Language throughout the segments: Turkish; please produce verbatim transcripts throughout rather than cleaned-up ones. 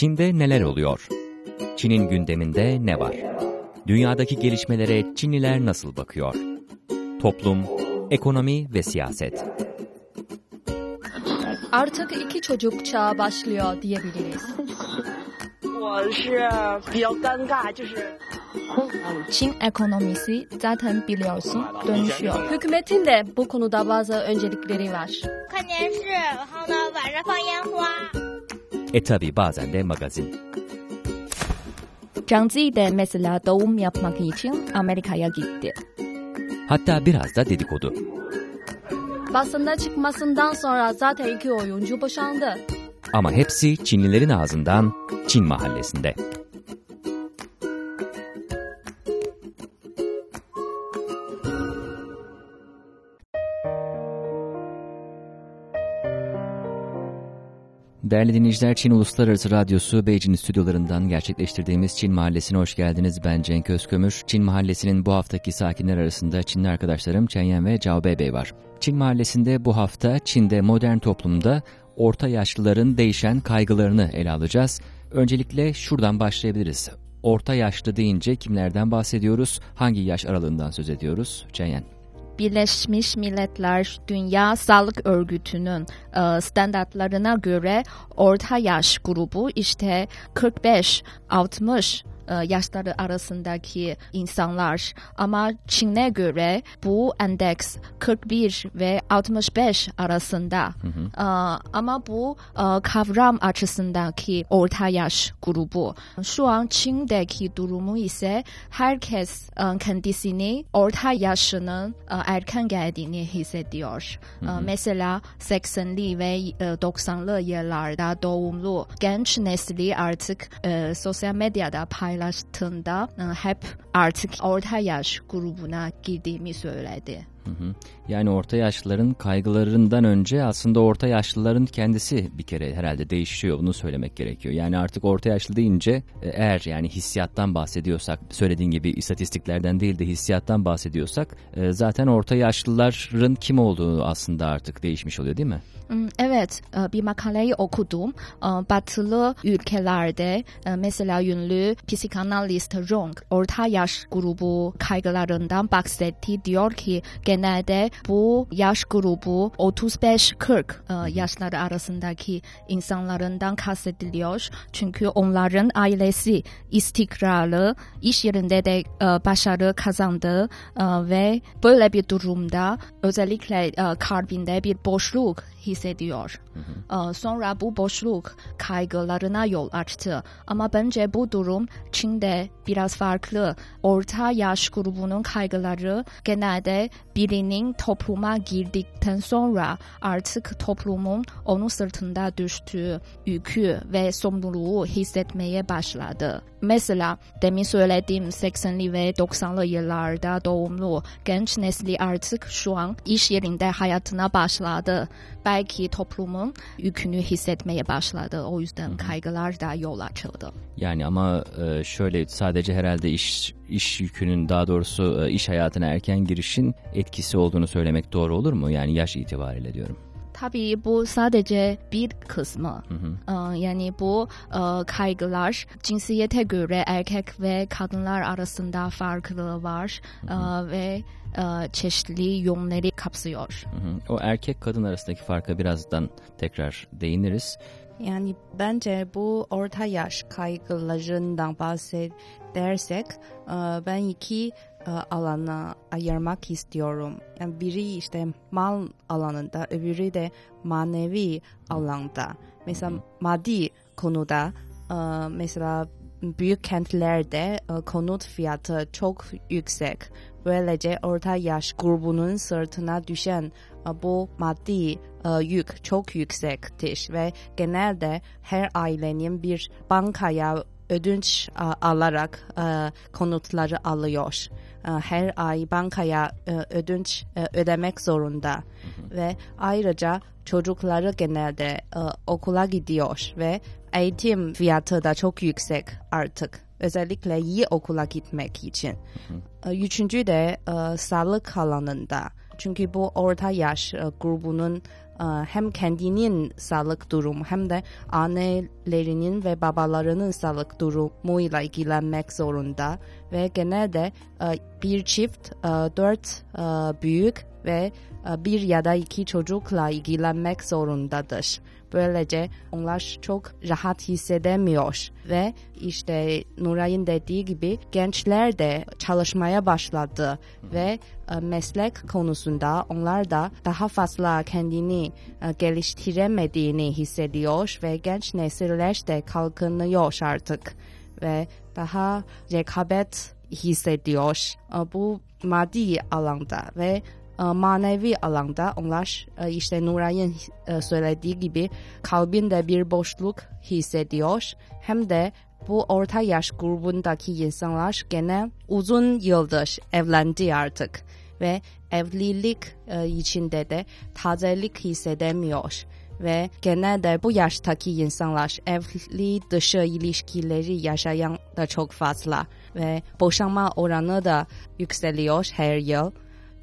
Çin'de neler oluyor? Çin'in gündeminde ne var? Dünyadaki gelişmelere Çinliler nasıl bakıyor? Toplum, ekonomi ve siyaset. Artık iki çocuk çağı başlıyor diyebiliriz. Çin ekonomisi zaten biliyorsun dönüşüyor. Hükümetin de bu konuda bazı öncelikleri var. E tabi bazen de magazin. Zhang Zi de mesela doğum yapmak için Amerika'ya gitti. Hatta biraz da dedikodu. Basında çıkmasından sonra zaten iki oyuncu boşandı. Ama hepsi Çinlilerin ağzından Çin mahallesinde. Değerli dinleyiciler, Çin Uluslararası Radyosu Beijing stüdyolarından gerçekleştirdiğimiz Çin Mahallesi'ne hoş geldiniz. Ben Cenk Özkömür. Çin Mahallesi'nin bu haftaki sakinler arasında Çinli arkadaşlarım Chen Yan ve Cao Beibei var. Çin Mahallesi'nde bu hafta Çin'de modern toplumda orta yaşlıların değişen kaygılarını ele alacağız. Öncelikle şuradan başlayabiliriz. Orta yaşlı deyince kimlerden bahsediyoruz? Hangi yaş aralığından söz ediyoruz? Chen Yan. Birleşmiş Milletler Dünya Sağlık Örgütü'nün standartlarına göre orta yaş grubu işte kırk beş altmış yaşları arasındaki insanlar, ama Çin'e göre bu endeks kırk bir ve altmış beş arasında. Hı hı. Ama bu kavram açısındaki orta yaş grubu. Şu an Çin'deki durumu ise herkes kendisini orta yaşının erken geldiğini hissediyor. Hı hı. Mesela seksenli ve doksanlı yıllarda doğumlu genç nesli artık sosyal medyada paylaşıyor. Paylaştığında hep artık orta yaş grubuna girdiğimi söyledi. Hı hı. Yani orta yaşlıların kaygılarından önce aslında orta yaşlıların kendisi bir kere herhalde değişiyor. Bunu söylemek gerekiyor. Yani artık orta yaşlı deyince eğer yani hissiyattan bahsediyorsak, söylediğin gibi istatistiklerden değil de hissiyattan bahsediyorsak e, zaten orta yaşlıların kim olduğu aslında artık değişmiş oluyor değil mi? Evet, bir makaleyi okudum. Batılı ülkelerde mesela ünlü psikanalist Jung orta yaş grubu kaygılarından bahsetti. Diyor ki genelde bu yaş grubu otuz beş kırk yaşları arasındaki insanlarından kastediliyor. Çünkü onların ailesi istikrarlı, iş yerinde de başarı kazandı ve böyle bir durumda özellikle kalbinde bir boşluk hissediyor. Hı hı. Sonra bu boşluk kaygılarına yol açtı. Ama bence bu durum Çin'de biraz farklı. Orta yaş grubunun kaygıları genelde birinin topluma girdikten sonra artık toplumun onun sırtında düştüğü yükü ve sorumluluğu hissetmeye başladı. Mesela demin söylediğim seksenli ve doksanlı yıllarda doğumlu genç nesli artık şu an iş yerinde hayatına başladı. Belki toplumun yükünü hissetmeye başladı. O yüzden kaygılar da yol açıldı. Yani ama şöyle sadece herhalde iş iş yükünün, daha doğrusu iş hayatına erken girişin etkisi olduğunu söylemek doğru olur mu? Yani yaş itibariyle diyorum. Tabii bu sadece bir kısmı. Hı hı. Yani bu kaygılar cinsiyete göre erkek ve kadınlar arasında farklılığı var. Hı hı. Ve çeşitli yönleri kapsıyor. Hı hı. O erkek kadın arasındaki farka birazdan tekrar değiniriz. Yani bence bu orta yaş kaygılarından bahsedersek ben iki alana ayırmak istiyorum. Yani biri işte mal alanında, öbürü de manevi alanda. Mesela maddi konuda, mesela büyük kentlerde konut fiyatı çok yüksek. Böylece orta yaş grubunun sırtına düşen bu maddi yük çok yüksektir ve genelde her ailenin bir bankaya ödünç alarak konutları alıyor. Her ay bankaya ödünç ödemek zorunda. Hı hı. Ve ayrıca çocukları genelde okula gidiyor ve eğitim fiyatı da çok yüksek artık. Özellikle iyi okula gitmek için. Hı hı. Üçüncü de sağlık alanında. Çünkü bu orta yaş grubunun hem kendinin sağlık durumu hem de annelerinin ve babalarının sağlık durumuyla ilgilenmek zorunda ve genelde bir çift dört büyük ve bir ya da iki çocukla ilgilenmek zorundadır. Böylece onlar çok rahat hissedemiyor ve işte Nuray'ın dediği gibi gençler de çalışmaya başladı ve meslek konusunda onlar da daha fazla kendini geliştiremediğini hissediyor ve genç nesiller de kalkınıyor artık ve daha rekabet hissediyor bu maddi alanda ve manevi alanda onlar işte Nuray'ın söylediği gibi kalbinde bir boşluk hissediyor. Hem de bu orta yaş grubundaki insanlar gene uzun yıldır evlendi artık ve evlilik içinde de tazelik hissedemiyor. Ve genelde bu yaştaki insanlar evli dışı ilişkileri yaşayan da çok fazla ve boşanma oranı da yükseliyor her yıl.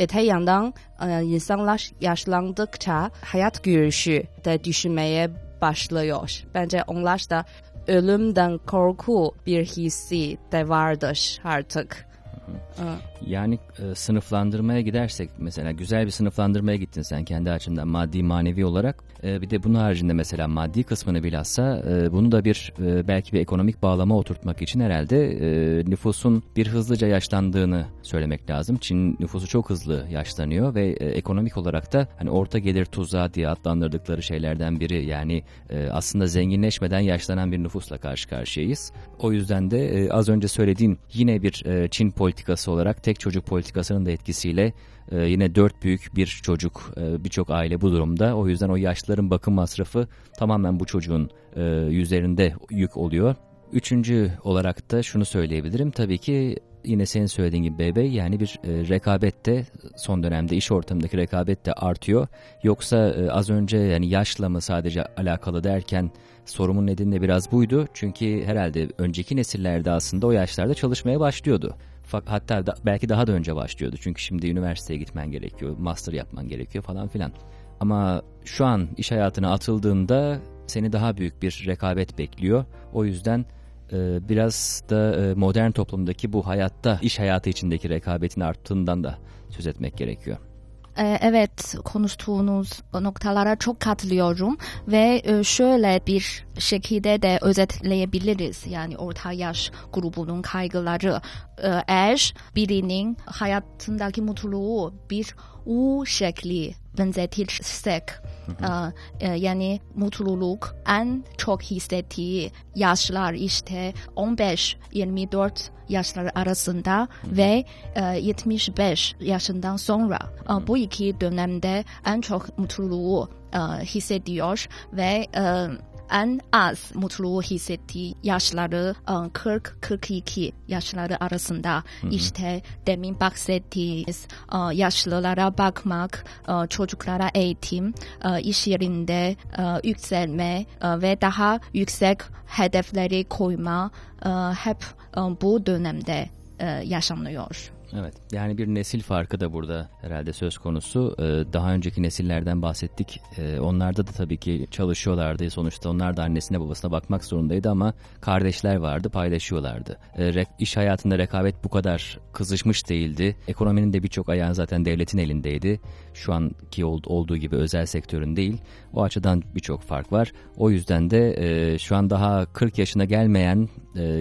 Öte yandan insanlar yaşlandıkça hayat görüşü de düşünmeye başlıyor. Bence onlar da ölümden korku bir hissi de vardır artık. Yani sınıflandırmaya gidersek mesela güzel bir sınıflandırmaya gittin sen kendi açımdan maddi manevi olarak. Bir de bunun haricinde mesela maddi kısmını bilhassa bunu da bir belki bir ekonomik bağlama oturtmak için herhalde nüfusun bir hızlıca yaşlandığını söylemek lazım. Çin nüfusu çok hızlı yaşlanıyor ve ekonomik olarak da hani orta gelir tuzağı diye adlandırdıkları şeylerden biri. Yani aslında zenginleşmeden yaşlanan bir nüfusla karşı karşıyayız. O yüzden de az önce söylediğin yine bir Çin politikası olarak tek çocuk politikasının da etkisiyle Ee, yine dört büyük bir çocuk e, birçok aile bu durumda. O yüzden o yaşlıların bakım masrafı tamamen bu çocuğun e, üzerinde yük oluyor. Üçüncü olarak da şunu söyleyebilirim. Tabii ki yine senin söylediğin gibi Beibei yani bir e, rekabet de son dönemde iş ortamındaki rekabet de artıyor. Yoksa e, az önce yani yaşla mı sadece alakalı derken sorumun nedeni de biraz buydu. Çünkü herhalde önceki nesillerde aslında o yaşlarda çalışmaya başlıyordu. Hatta da, belki daha da önce başlıyordu. Çünkü şimdi üniversiteye gitmen gerekiyor, master yapman gerekiyor falan filan. Ama şu an iş hayatına atıldığında seni daha büyük bir rekabet bekliyor. O yüzden e, biraz da e, modern toplumdaki bu hayatta, iş hayatı içindeki rekabetin arttığından da söz etmek gerekiyor. Evet, konuştuğunuz noktalara çok katılıyorum ve şöyle bir şekilde de özetleyebiliriz. Yani orta yaş grubunun kaygıları eş birinin hayatındaki mutluluğu bir U şekli benzetirsek yani mutluluk en çok hissettiği yaşlar işte on beş yirmi dört yaşları arasında ve yetmiş beş yaşından sonra bu iki dönemde en çok mutluluğu hissediyor ve en az mutluluğu hissettiği yaşları kırk kırk iki yaşları arasında. Hı-hı. İşte demin bahsettiğimiz yaşlılara bakmak, çocuklara eğitim, iş yerinde yükselme ve daha yüksek hedefleri koyma hep bu dönemde yaşanıyor. Evet, yani bir nesil farkı da burada herhalde söz konusu. Daha önceki nesillerden bahsettik. Onlarda da tabii ki çalışıyorlardı. Sonuçta onlar da annesine babasına bakmak zorundaydı ama kardeşler vardı, paylaşıyorlardı. İş hayatında rekabet bu kadar kızışmış değildi. Ekonominin de birçok ayağı zaten devletin elindeydi. Şu anki olduğu gibi özel sektörün değil. O açıdan birçok fark var. O yüzden de şu an daha kırk yaşına gelmeyen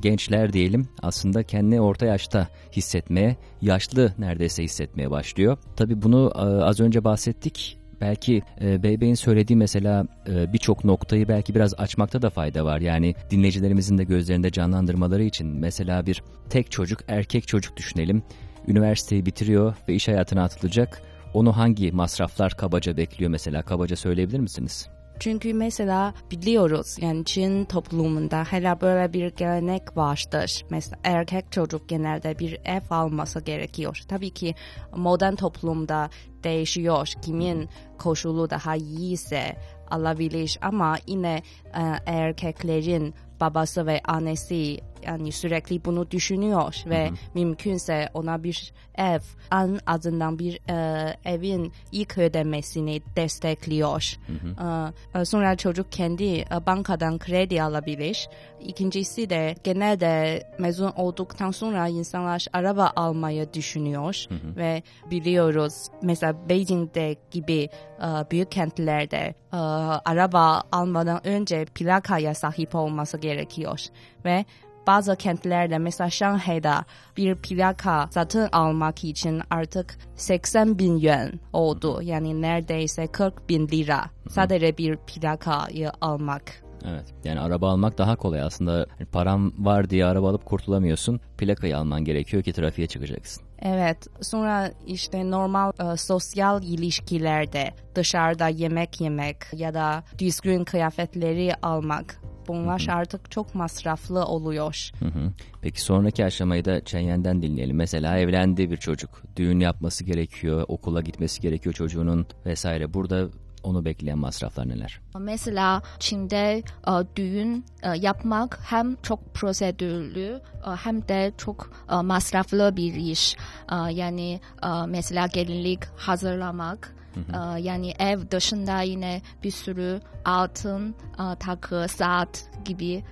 gençler diyelim aslında kendini orta yaşta hissetmeye, yaşlı neredeyse hissetmeye başlıyor. Tabii bunu az önce bahsettik. Belki e, Beibei'nin söylediği mesela e, birçok noktayı belki biraz açmakta da fayda var. Yani dinleyicilerimizin de gözlerinde canlandırmaları için mesela bir tek çocuk, erkek çocuk düşünelim. Üniversiteyi bitiriyor ve iş hayatına atılacak. Onu hangi masraflar kabaca bekliyor mesela? Kabaca söyleyebilir misiniz? Çünkü mesela biliyoruz yani Çin toplumunda hala böyle bir gelenek vardır. Mesela erkek çocuk genelde bir ev alması gerekiyor. Tabii ki modern toplumda değişiyor. Kimin koşulu daha iyiyse alabilir ama yine e, erkeklerin babası ve annesi yani sürekli bunu düşünüyor ve hı hı. mümkünse ona bir ev, en azından bir e, evin ilk ödemesini destekliyor. Hı hı. E, sonra çocuk kendi e, bankadan kredi alabilir. İkincisi de genelde mezun olduktan sonra insanlar araba almayı düşünüyor hı hı. ve biliyoruz mesela Beijing'de gibi e, büyük kentlerde e, araba almadan önce plakaya sahip olması gerekiyor ve bazı kentlerde mesela Şanghay'da bir plaka satın almak için artık seksen bin yuan oldu. Yani neredeyse kırk bin lira sadece bir plakayı almak. Evet, yani araba almak daha kolay aslında. Param var diye araba alıp kurtulamıyorsun. Plakayı alman gerekiyor ki trafiğe çıkacaksın. Evet, sonra işte normal e, sosyal ilişkilerde dışarıda yemek yemek ya da düzgün kıyafetleri almak. Bunlar hı hı. artık çok masraflı oluyor. Hı hı. Peki sonraki aşamayı da Chen Yan'den dinleyelim. Mesela evlendi bir çocuk. Düğün yapması gerekiyor, okula gitmesi gerekiyor çocuğunun vesaire. Burada onu bekleyen masraflar neler? Mesela Çin'de e, düğün e, yapmak hem çok prosedürlü e, hem de çok e, masraflı bir iş. E, yani e, mesela gelinlik hazırlamak. Hı hı. Yani ev dışında yine bir sürü altın, takı, saat gibi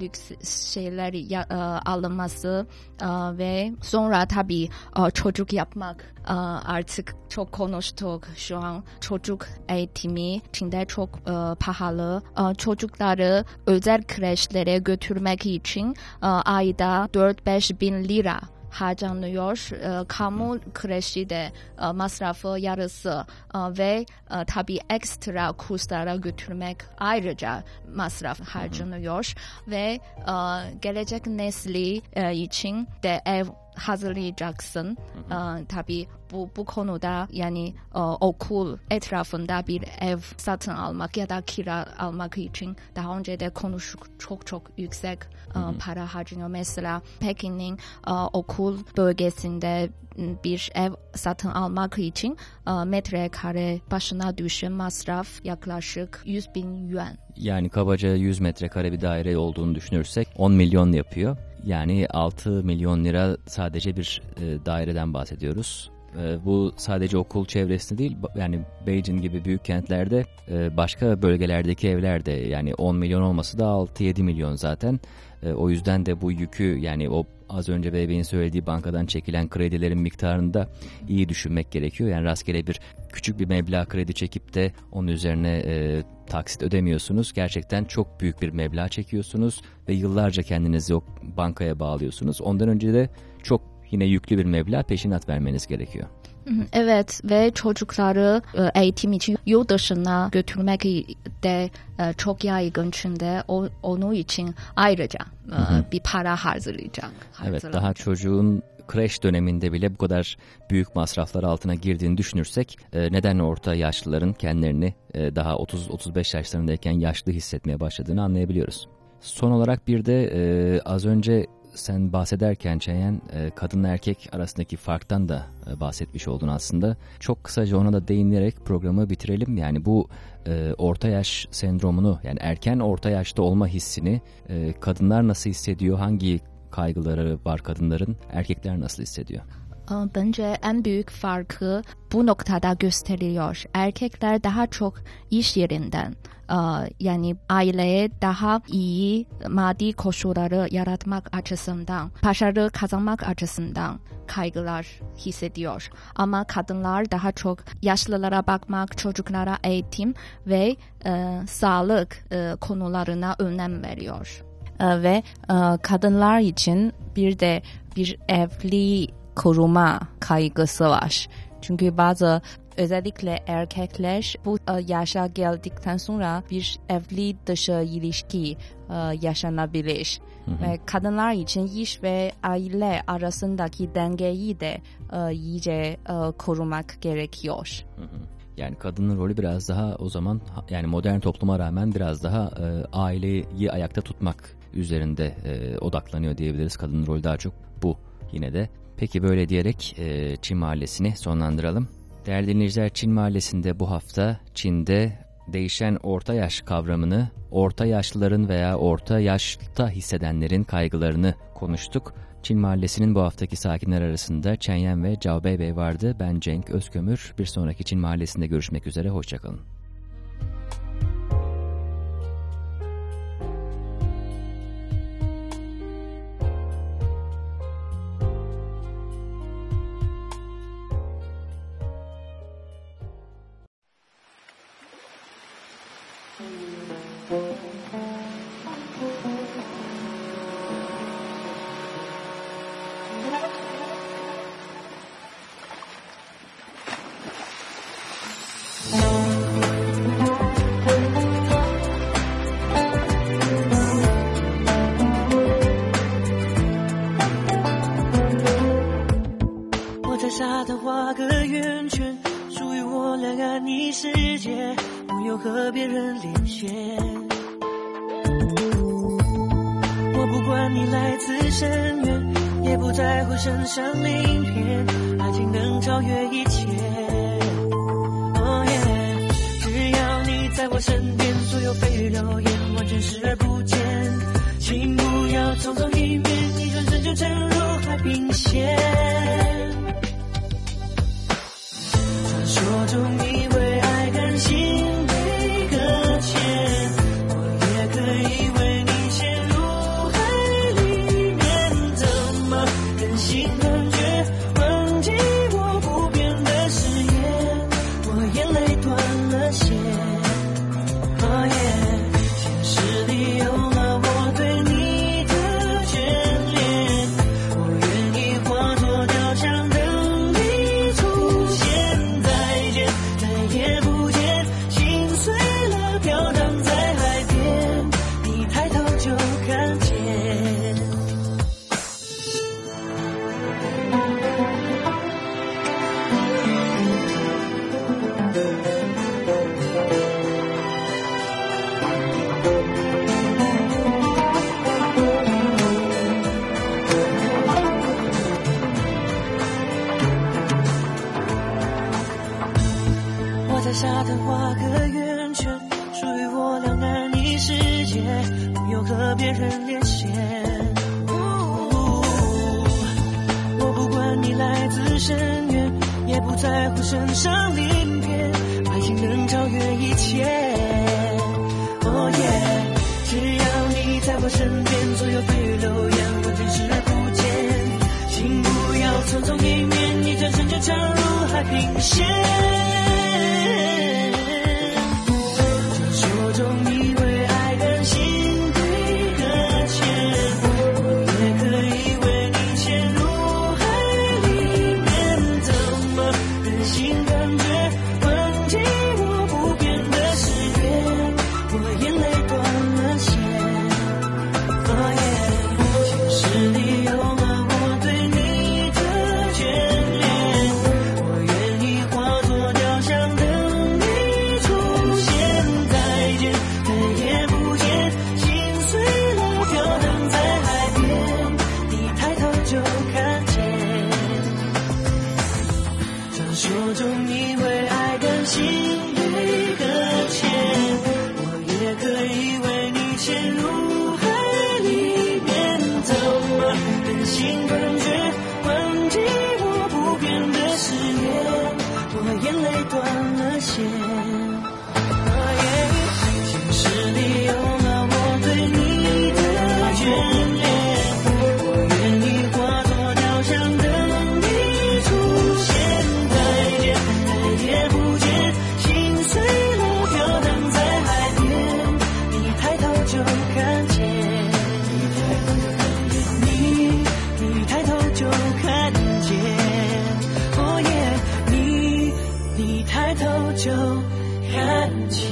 lüks şeyler alınması ve sonra tabii çocuk yapmak. Artık çok konuştuk şu an. Çocuk eğitimi Çin'de çok pahalı. Çocukları özel kreşlere götürmek için ayda dört beş bin lira harcanıyor. E, kamu kreşi de e, masrafı yarısı e, ve e, tabii ekstra kurslara götürmek ayrıca masraf harcanıyor ve e, gelecek nesli e, için de ev hazırlayacaksın. Hı hı. Ee, tabii bu bu konuda yani e, okul etrafında bir ev satın almak ya da kira almak için daha önce de konuştuk, çok çok yüksek e, hı hı. para harcanıyor. Mesela Pekin'in e, okul bölgesinde bir ev satın almak için e, metrekare başına düşen masraf yaklaşık yüz bin yuan. Yani kabaca yüz metrekare bir daire olduğunu düşünürsek on milyon yapıyor. Yani altı milyon lira sadece bir e, daireden bahsediyoruz. E, bu sadece okul çevresinde değil, yani Beijing gibi büyük kentlerde e, başka bölgelerdeki evlerde yani on milyon olması da altı yedi milyon zaten. E, o yüzden de bu yükü yani o az önce Beybey'in söylediği bankadan çekilen kredilerin miktarını da iyi düşünmek gerekiyor. Yani rastgele bir küçük bir meblağ kredi çekip de onun üzerine e, taksit ödemiyorsunuz. Gerçekten çok büyük bir meblağ çekiyorsunuz ve yıllarca kendinizi o bankaya bağlıyorsunuz. Ondan önce de çok yine yüklü bir meblağ peşinat vermeniz gerekiyor. Evet ve çocukları eğitim için yurt dışına götürmek de çok yaygın Çin'de, onun için ayrıca hı hı. bir para harcayacak. Evet, daha çocuğun kreş döneminde bile bu kadar büyük masraflar altına girdiğini düşünürsek neden orta yaşlıların kendilerini daha otuz otuz beş yaşlarındayken yaşlı hissetmeye başladığını anlayabiliyoruz. Son olarak bir de az önce sen bahsederken Chen Yan, kadınla erkek arasındaki farktan da bahsetmiş oldun aslında. Çok kısaca ona da değinerek programı bitirelim. Yani bu e, orta yaş sendromunu, yani erken orta yaşta olma hissini e, kadınlar nasıl hissediyor? Hangi kaygıları var kadınların? Erkekler nasıl hissediyor? Bence en büyük farkı bu noktada gösteriliyor. Erkekler daha çok iş yerinden, yani aileye daha iyi maddi koşulları yaratmak açısından, başarı kazanmak açısından kaygılar hissediyor. Ama kadınlar daha çok yaşlılara bakmak, çocuklara eğitim ve e, sağlık e, konularına önem veriyor. Ve e, kadınlar için bir de bir evli koruma kaygısı var. Çünkü bazı özellikle erkekler bu yaşa geldikten sonra bir evli dışı ilişki yaşanabilir. Hı hı. Ve kadınlar için iş ve aile arasındaki dengeyi de iyice korumak gerekiyor. Hı hı. Yani kadının rolü biraz daha o zaman yani modern topluma rağmen biraz daha e, aileyi ayakta tutmak üzerinde e, odaklanıyor diyebiliriz. Kadının rolü daha çok bu yine de. Peki böyle diyerek e, Çin mahallesini sonlandıralım. Değerli dinleyiciler, Çin Mahallesi'nde bu hafta Çin'de değişen orta yaş kavramını, orta yaşlıların veya orta yaşta hissedenlerin kaygılarını konuştuk. Çin Mahallesi'nin bu haftaki sakinler arasında Chen Yan ve Cao Beibei vardı. Ben Cenk Özkömür. Bir sonraki Çin Mahallesi'nde görüşmek üzere. Hoşçakalın. Oh yeah, 你你抬头就看见